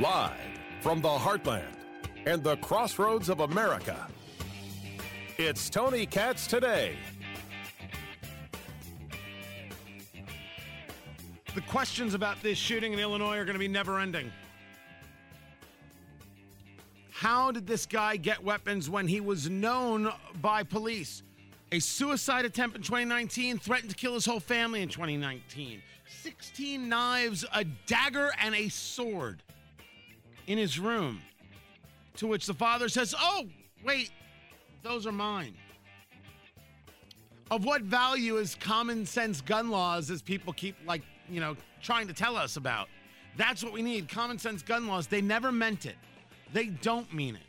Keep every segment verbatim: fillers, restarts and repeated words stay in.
Live from the heartland and the crossroads of America, it's Tony Katz Today. The questions about this shooting in Illinois are going to be never-ending. How did this guy get weapons when he was known by police? A suicide attempt in twenty nineteen, threatened to kill his whole family in twenty nineteen. sixteen knives, a dagger, and a sword in his room. To which the father says, oh, wait, those are mine. Of what value is common sense gun laws as people keep, like, you know, trying to tell us about? That's what we need, common sense gun laws. They never meant it. They don't mean it.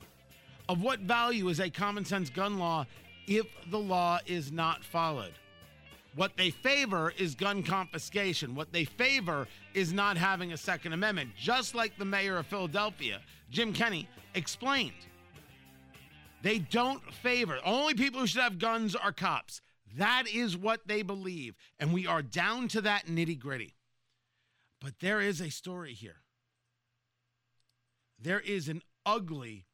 Of what value is a common sense gun law if the law is not followed? What they favor is gun confiscation. What they favor is not having a Second Amendment, just like the mayor of Philadelphia, Jim Kenney, explained. They don't favor. Only people who should have guns are cops. That is what they believe, and we are down to that nitty-gritty. But there is a story here. There is an ugly,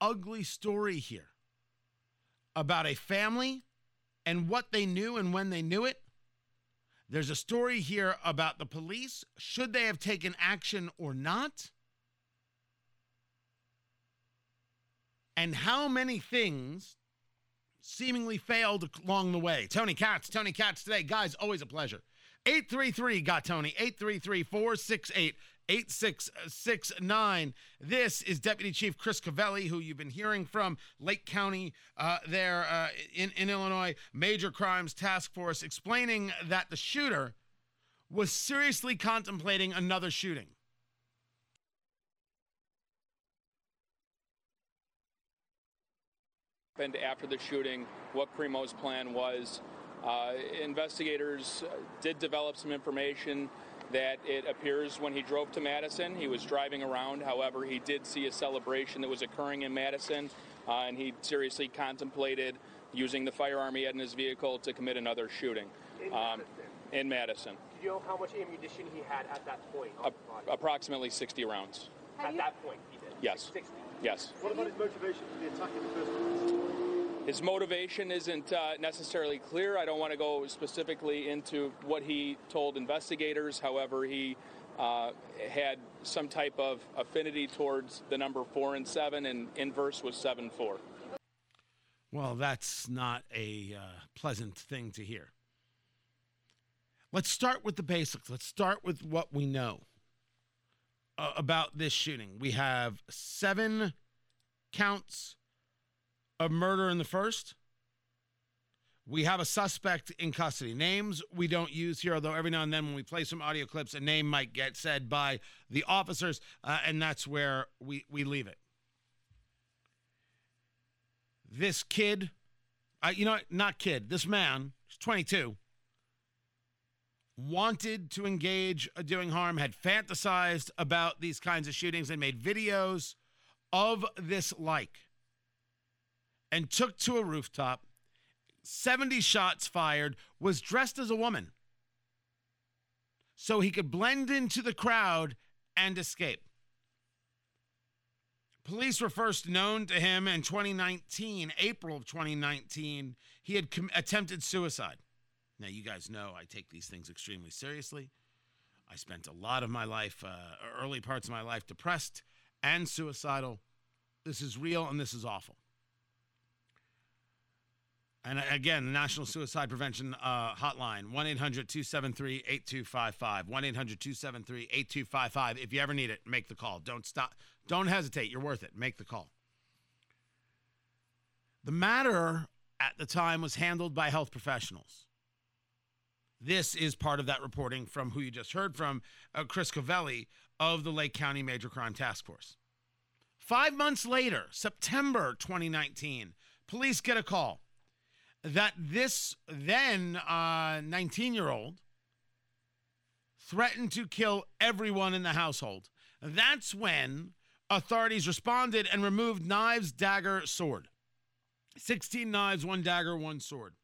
ugly story here about a family and what they knew and when they knew it. There's a story here about the police. Should they have taken action or not? And how many things seemingly failed along the way. Tony Katz, Tony Katz Today. Guys, always a pleasure. eight three three, got Tony, eight three three, four six eight, eight six six nine. This is Deputy Chief Chris Covelli, who you've been hearing from, Lake County uh, there uh, in, in Illinois, Major Crimes Task Force, explaining that the shooter was seriously contemplating another shooting. Happened after the shooting, what Primo's plan was. Uh, investigators did develop some information that it appears when he drove to Madison, he was driving around. However, he did see a celebration that was occurring in Madison, uh, and he seriously contemplated using the firearm he had in his vehicle to commit another shooting in um, Madison. In Madison. Do you know how much ammunition he had at that point? A- approximately sixty rounds. Have at you- that point, he did? Yes. sixty. Yes. What about his motivation for the attack in the first place? His motivation isn't uh, necessarily clear. I don't want to go specifically into what he told investigators. However, he uh, had some type of affinity towards the number four and seven, and inverse was seven four. Well, that's not a uh, pleasant thing to hear. Let's start with the basics. Let's start with what we know uh, about this shooting. We have seven counts of murder in the first. We have a suspect in custody. Names we don't use here, although every now and then when we play some audio clips, a name might get said by the officers, uh, and that's where we, we leave it. This kid, uh, you know what, not kid, this man, he's twenty-two, wanted to engage in doing harm, had fantasized about these kinds of shootings and made videos of this like. And took to a rooftop, seventy shots fired, was dressed as a woman so he could blend into the crowd and escape. Police were first known to him in twenty nineteen, April of twenty nineteen. He had com- attempted suicide. Now, you guys know I take these things extremely seriously. I spent a lot of my life, uh, early parts of my life, depressed and suicidal. This is real and this is awful. And again, the National Suicide Prevention uh, Hotline, one eight hundred two seven three eight two five five, one eight hundred two seven three eight two five five. If you ever need it, make the call. Don't stop. Don't hesitate. You're worth it. Make the call. The matter at the time was handled by health professionals. This is part of that reporting from who you just heard from, uh, Chris Covelli of the Lake County Major Crime Task Force. Five months later, September twenty nineteen, police get a call that this then uh, nineteen-year-old threatened to kill everyone in the household. That's when authorities responded and removed knives, dagger, sword. sixteen knives, one dagger, one sword.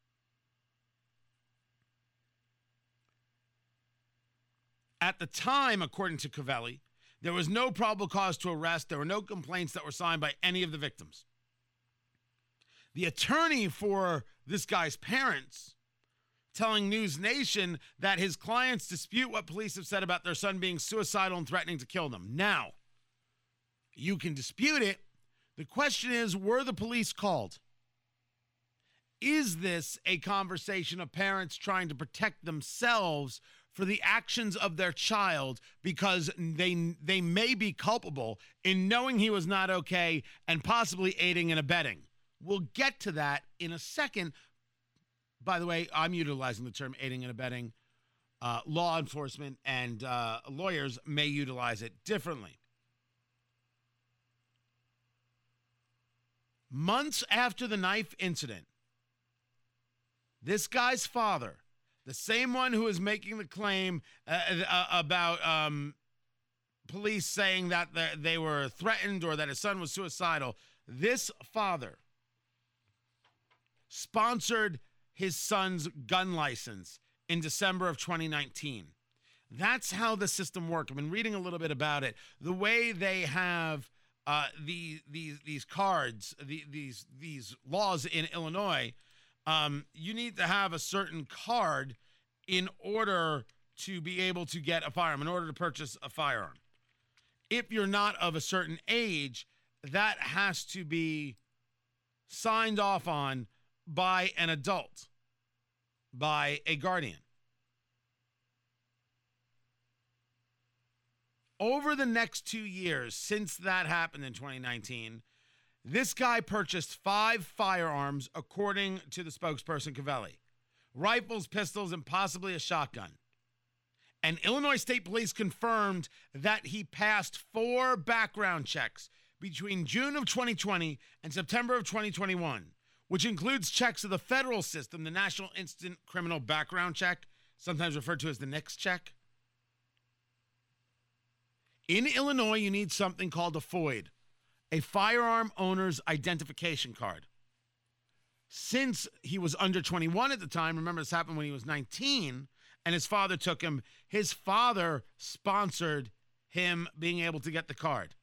At the time, according to Covelli, There was no probable cause to arrest. There were no complaints that were signed by any of the victims. The attorney for this guy's parents telling News Nation that his clients dispute what police have said about their son being suicidal and threatening to kill them. Now, you can dispute it. The question is, were the police called? Is this a conversation of parents trying to protect themselves for the actions of their child because they they may be culpable in knowing he was not okay and possibly aiding and abetting? We'll get to that in a second. By the way, I'm utilizing the term aiding and abetting. Uh, law enforcement and uh, lawyers may utilize it differently. Months after the knife incident, this guy's father, the same one who is making the claim uh, uh, about um, police saying that the, they were threatened or that his son was suicidal, this father sponsored his son's gun license in December of twenty nineteen. That's how the system worked. I've been reading a little bit about it. The way they have uh, the, these these cards, the, these these laws in Illinois. Um, you need to have a certain card in order to be able to get a firearm, in order to purchase a firearm. If you're not of a certain age, that has to be signed off on by an adult, by a guardian. Over the next two years, since that happened in twenty nineteen, this guy purchased five firearms, according to the spokesperson Covelli. Rifles, pistols, and possibly a shotgun. And Illinois State Police confirmed that he passed four background checks between June of twenty twenty and September of twenty twenty-one, which includes checks of the federal system, the National Instant Criminal Background Check, sometimes referred to as the NICS check. In Illinois, you need something called a FOID, a firearm owner's identification card. Since he was under twenty-one at the time, remember this happened when he was nineteen, and his father took him, his father sponsored him being able to get the card.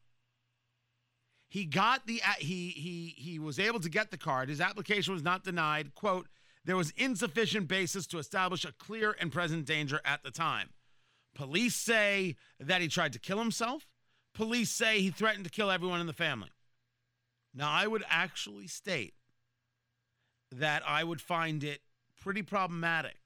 He got the, he, he, he was able to get the card. His application was not denied. Quote, there was insufficient basis to establish a clear and present danger at the time. Police say that he tried to kill himself. Police say he threatened to kill everyone in the family. Now, I would actually state that I would find it pretty problematic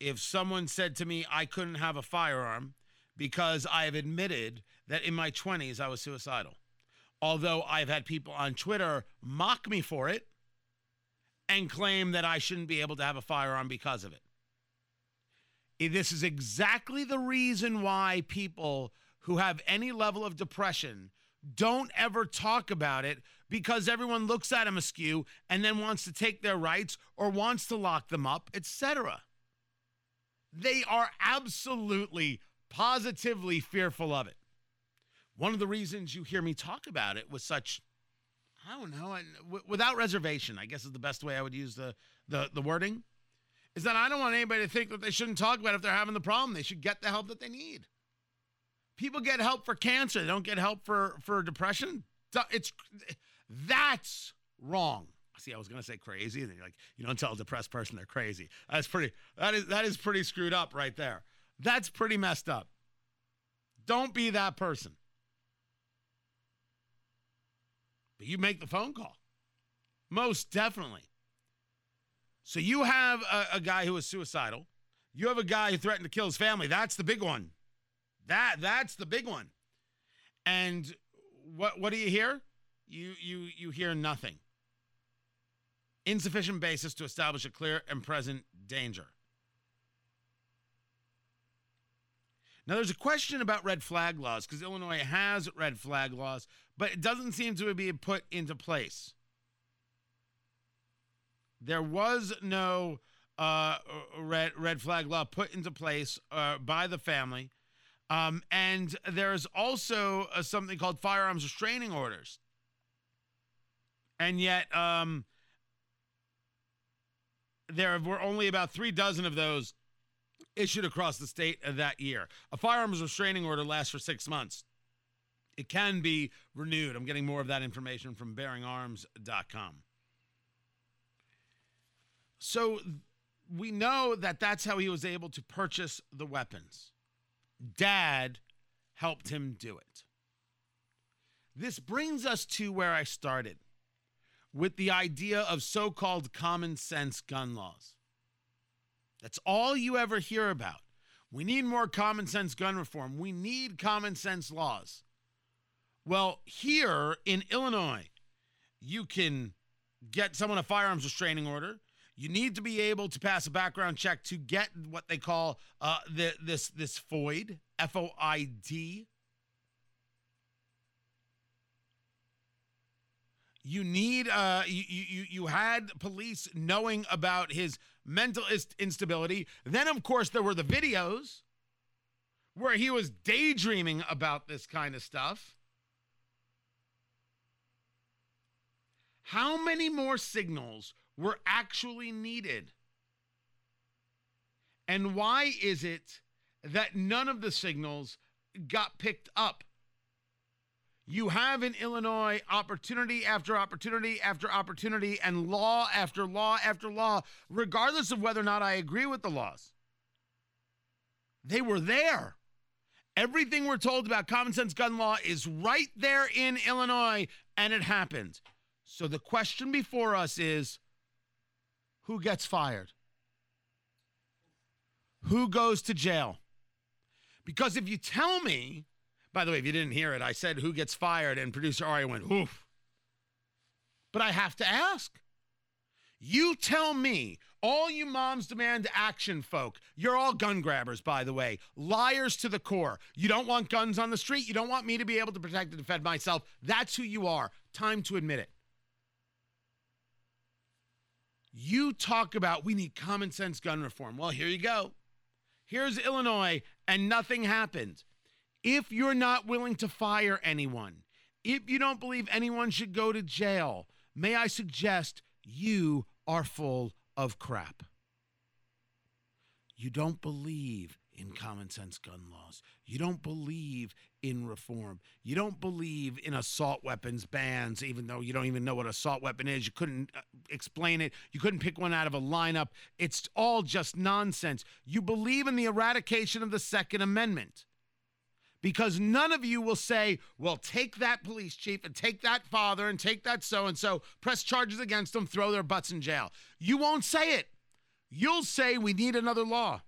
if someone said to me I couldn't have a firearm because I have admitted that in my twenties I was suicidal. Although I've had people on Twitter mock me for it and claim that I shouldn't be able to have a firearm because of it. This is exactly the reason why people who have any level of depression don't ever talk about it, because everyone looks at them askew and then wants to take their rights or wants to lock them up, et cetera. They are absolutely, positively fearful of it. One of the reasons you hear me talk about it with such, I don't know, without reservation, I guess is the best way I would use the, the, the wording, is that I don't want anybody to think that they shouldn't talk about it if they're having the problem. They should get the help that they need. People get help for cancer. They don't get help for, for depression. It's That's wrong. See, I was going to say crazy. And you're like, you don't tell a depressed person they're crazy. That's pretty, that is, that is pretty screwed up right there. That's pretty messed up. Don't be that person. But you make the phone call. Most definitely. So you have a, a guy who is suicidal. You have a guy who threatened to kill his family. That's the big one. That that's the big one. And what what do you hear? You you you hear nothing. Insufficient basis to establish a clear and present danger. Now there's a question about red flag laws, because Illinois has red flag laws, but it doesn't seem to be put into place. There was no uh, red red flag law put into place uh, by the family. Um, and there's also uh, something called firearms restraining orders. And yet um, there were only about three dozen of those issued across the state that year. A firearms restraining order lasts for six months. It can be renewed. I'm getting more of that information from Bearing Arms dot com. So we know that that's how he was able to purchase the weapons. Dad helped him do it. This brings us to where I started, with the idea of so-called common sense gun laws. That's all you ever hear about. We need more common sense gun reform. We need common sense laws. Well, here in Illinois, you can get someone a firearms restraining order. You need to be able to pass a background check to get what they call uh, the, this, this FOID, F O I D. You need, uh, you, you, you had police knowing about his mental instability. Then, of course, there were the videos where he was daydreaming about this kind of stuff. How many more signals were actually needed? And why is it that none of the signals got picked up? You have in Illinois opportunity after opportunity after opportunity and law after law after law, regardless of whether or not I agree with the laws. They were there. Everything we're told about common sense gun law is right there in Illinois, and it happened. So the question before us is, who gets fired? Who goes to jail? Because if you tell me, by the way, if you didn't hear it, I said who gets fired, and producer Ari went, oof. But I have to ask. You tell me, all you Moms Demand Action folk, you're all gun grabbers, by the way, liars to the core. You don't want guns on the street. You don't want me to be able to protect and defend myself. That's who you are. Time to admit it. You talk about we need common sense gun reform. Well, here you go. Here's Illinois, and nothing happened. If you're not willing to fire anyone, if you don't believe anyone should go to jail, may I suggest you are full of crap. You don't believe in common sense gun laws. You don't believe in reform. You don't believe in assault weapons bans, even though you don't even know what assault weapon is. You couldn't explain it. You couldn't pick one out of a lineup. It's all just nonsense. You believe in the eradication of the Second Amendment. Because none of you will say, well, take that police chief and take that father and take that so-and-so, press charges against them, throw their butts in jail. You won't say it. You'll say we need another law.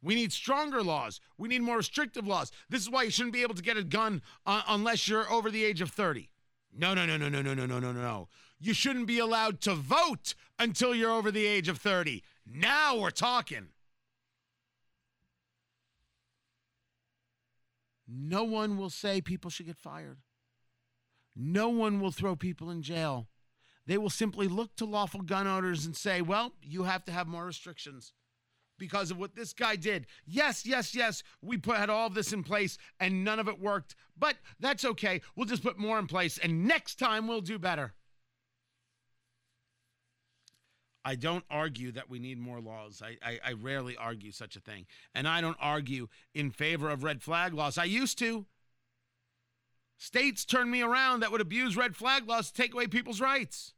We need stronger laws. We need more restrictive laws. This is why you shouldn't be able to get a gun uh, unless you're over the age of thirty. No, no, no, no, no, no, no, no, no, no. You shouldn't be allowed to vote until you're over the age of thirty. Now we're talking. No one will say people should get fired. No one will throw people in jail. They will simply look to lawful gun owners and say, well, you have to have more restrictions because of what this guy did. Yes, yes, yes, we put had all of this in place and none of it worked, but that's okay. We'll just put more in place and next time we'll do better. I don't argue that we need more laws. I, I, I rarely argue such a thing. And I don't argue in favor of red flag laws. I used to. States turned me around that would abuse red flag laws to take away people's rights.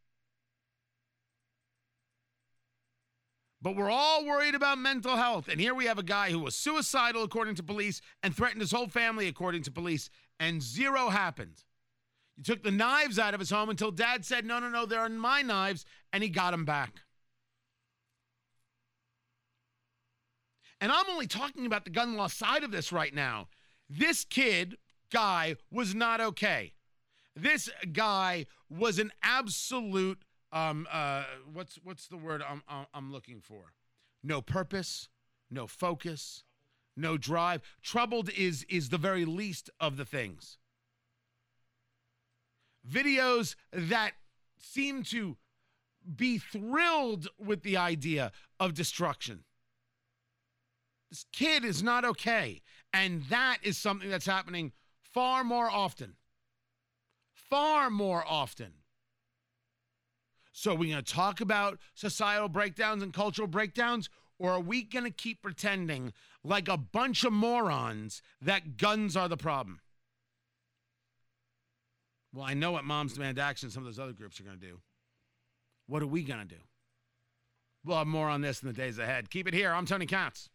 But we're all worried about mental health. And here we have a guy who was suicidal, according to police, and threatened his whole family, according to police, and zero happened. You took the knives out of his home until Dad said, no, no, no, they're my knives, and he got them back. And I'm only talking about the gun law side of this right now. This kid, guy, was not okay. This guy was an absolute, um, uh, what's what's the word I'm, I'm looking for? No purpose, no focus, no drive. Troubled is is the very least of the things. Videos that seem to be thrilled with the idea of destruction. This kid is not okay. And that is something that's happening far more often. Far more often. So we're going to talk about societal breakdowns and cultural breakdowns, Or are we going to keep pretending like a bunch of morons that guns are the problem? Well, I know what Moms Demand Action and some of those other groups are going to do. What are we going to do? We'll have more on this in the days ahead. Keep it here. I'm Tony Katz.